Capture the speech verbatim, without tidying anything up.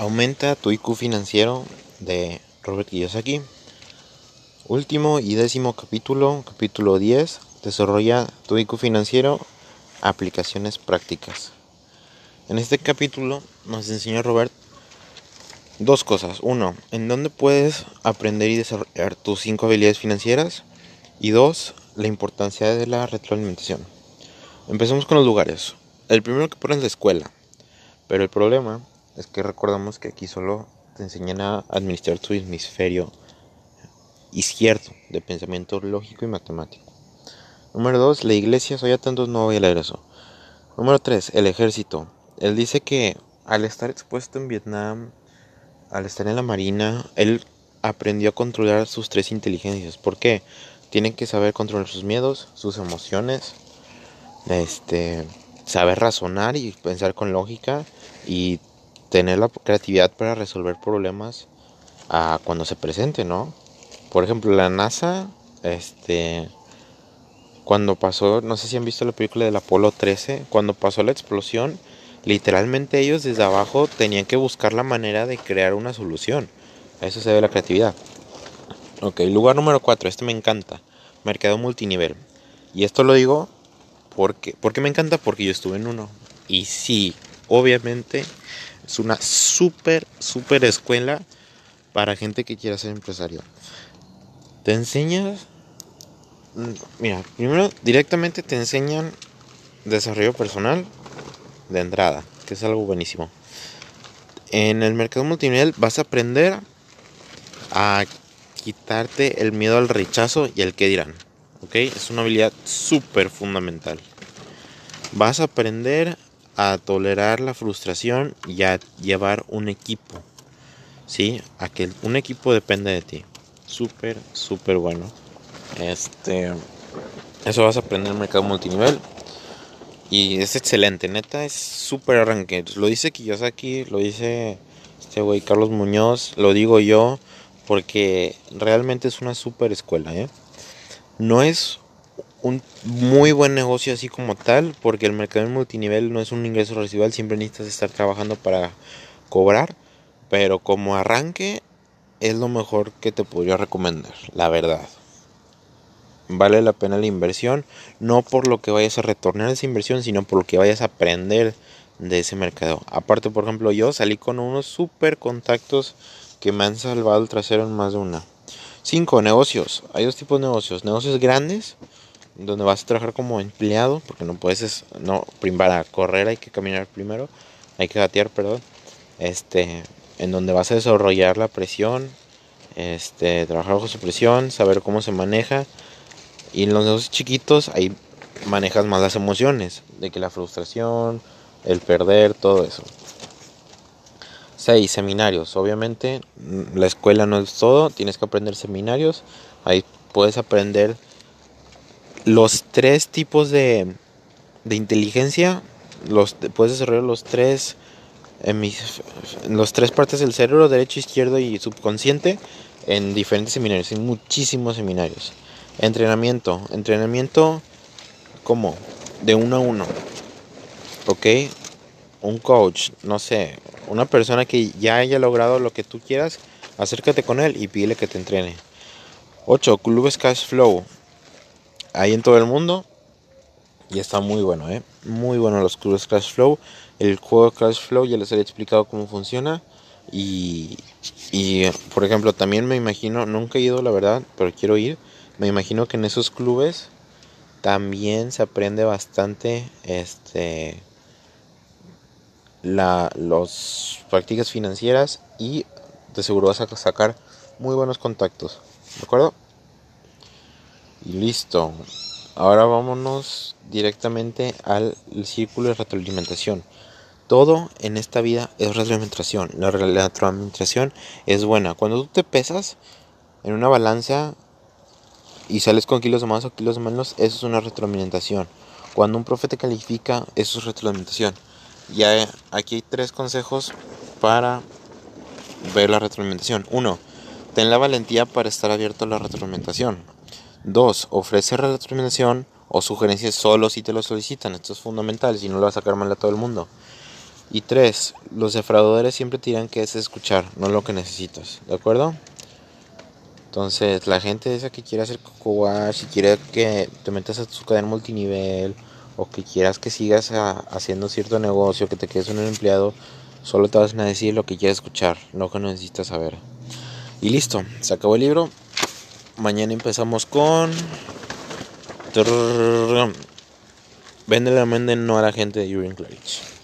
Aumenta tu I Q financiero, de Robert Kiyosaki. Último y décimo capítulo, capítulo diez. Desarrolla tu I Q financiero, aplicaciones prácticas. En este capítulo nos enseñó Robert dos cosas. Uno, en dónde puedes aprender y desarrollar tus cinco habilidades financieras. Y dos, la importancia de la retroalimentación. Empecemos con los lugares. El primero que pones es la escuela. Pero el problema es que recordamos que aquí solo te enseñan a administrar tu hemisferio izquierdo de pensamiento lógico y matemático. Número dos, la iglesia. Soy a tantos, no voy a leer eso. Número tres, el ejército. Él dice que al estar expuesto en Vietnam, al estar en la marina, él aprendió a controlar sus tres inteligencias. ¿Por qué? Tienen que saber controlar sus miedos, sus emociones, este, saber razonar y pensar con lógica y tener la creatividad para resolver problemas uh, cuando se presente, ¿no? Por ejemplo, la NASA, este, cuando pasó, no sé si han visto la película del Apolo trece, cuando pasó la explosión, literalmente ellos desde abajo tenían que buscar la manera de crear una solución. A eso se ve la creatividad. Ok, lugar número cuatro, este me encanta, mercado multinivel. Y esto lo digo porque, porque me encanta, porque yo estuve en uno. Y sí, obviamente es una súper, súper escuela para gente que quiera ser empresario. Te enseñas, mira, primero directamente te enseñan desarrollo personal de entrada, que es algo buenísimo. En el mercado multinivel vas a aprender a quitarte el miedo al rechazo y el qué dirán, ¿ok? Es una habilidad súper fundamental. Vas a aprender a tolerar la frustración y a llevar un equipo, ¿sí? A que un equipo depende de ti. Súper, súper bueno. Este, eso vas a aprender en mercado multinivel. Y es excelente, neta, es súper arranque. Lo dice Kiyosaki, lo dice este güey Carlos Muñoz, lo digo yo, porque realmente es una súper escuela, ¿eh? No es un muy buen negocio así como tal, porque el mercado multinivel no es un ingreso residual, siempre necesitas estar trabajando para cobrar, pero como arranque es lo mejor que te podría recomendar, la verdad. Vale la pena la inversión, no por lo que vayas a retornar esa inversión, sino por lo que vayas a aprender de ese mercado. Aparte, por ejemplo, yo salí con unos super contactos que me han salvado el trasero en más de una. Cinco, negocios. Hay dos tipos de negocios. Negocios grandes, donde vas a trabajar como empleado, porque no puedes, no, para correr hay que caminar primero, hay que gatear, perdón. Este, en donde vas a desarrollar la presión, este, trabajar bajo su presión, saber cómo se maneja. Y en los negocios chiquitos ahí manejas más las emociones, de que la frustración, el perder, todo eso. seis. Seminarios. Obviamente la escuela no es todo, tienes que aprender seminarios. Ahí puedes aprender los tres tipos de, de inteligencia, los, puedes desarrollar los tres, en mis, los tres partes del cerebro, derecho, izquierdo y subconsciente, en diferentes seminarios, en muchísimos seminarios. Entrenamiento, entrenamiento como de uno a uno, ok, un coach, no sé, una persona que ya haya logrado lo que tú quieras, acércate con él y pídele que te entrene. ocho. Clubes Cashflow, hay en todo el mundo y está muy bueno, eh, muy bueno los clubes Cashflow, el juego Cashflow ya les había explicado cómo funciona. Y, y por ejemplo también me imagino, nunca he ido la verdad, pero quiero ir. Me imagino que en esos clubes también se aprende bastante este, la, las prácticas financieras y de seguro vas a sacar muy buenos contactos, ¿de acuerdo? Y listo. Ahora vámonos directamente al círculo de retroalimentación. Todo en esta vida es retroalimentación. La retroalimentación es buena. Cuando tú te pesas en una balanza y sales con kilos de más o kilos de menos, eso es una retroalimentación. Cuando un profe te califica, eso es retroalimentación. Ya aquí hay tres consejos para ver la retroalimentación. Uno, ten la valentía para estar abierto a la retroalimentación. Dos, ofrece retroalimentación o sugerencias solo si te lo solicitan. Esto es fundamental, si no lo vas a sacar mal a todo el mundo. Y tres, los defraudadores siempre te dirán que es escuchar, no lo que necesitas, ¿de acuerdo? Entonces, la gente esa que quiere hacer coco wash, si quiere que te metas a tu cadena multinivel, o que quieras que sigas a, haciendo cierto negocio, que te quedes un empleado, solo te vas a decir lo que quieres escuchar, no que necesitas saber. Y listo, se acabó el libro. Mañana empezamos con... Véndele la mente no a la gente de Jürgen Klinsmann.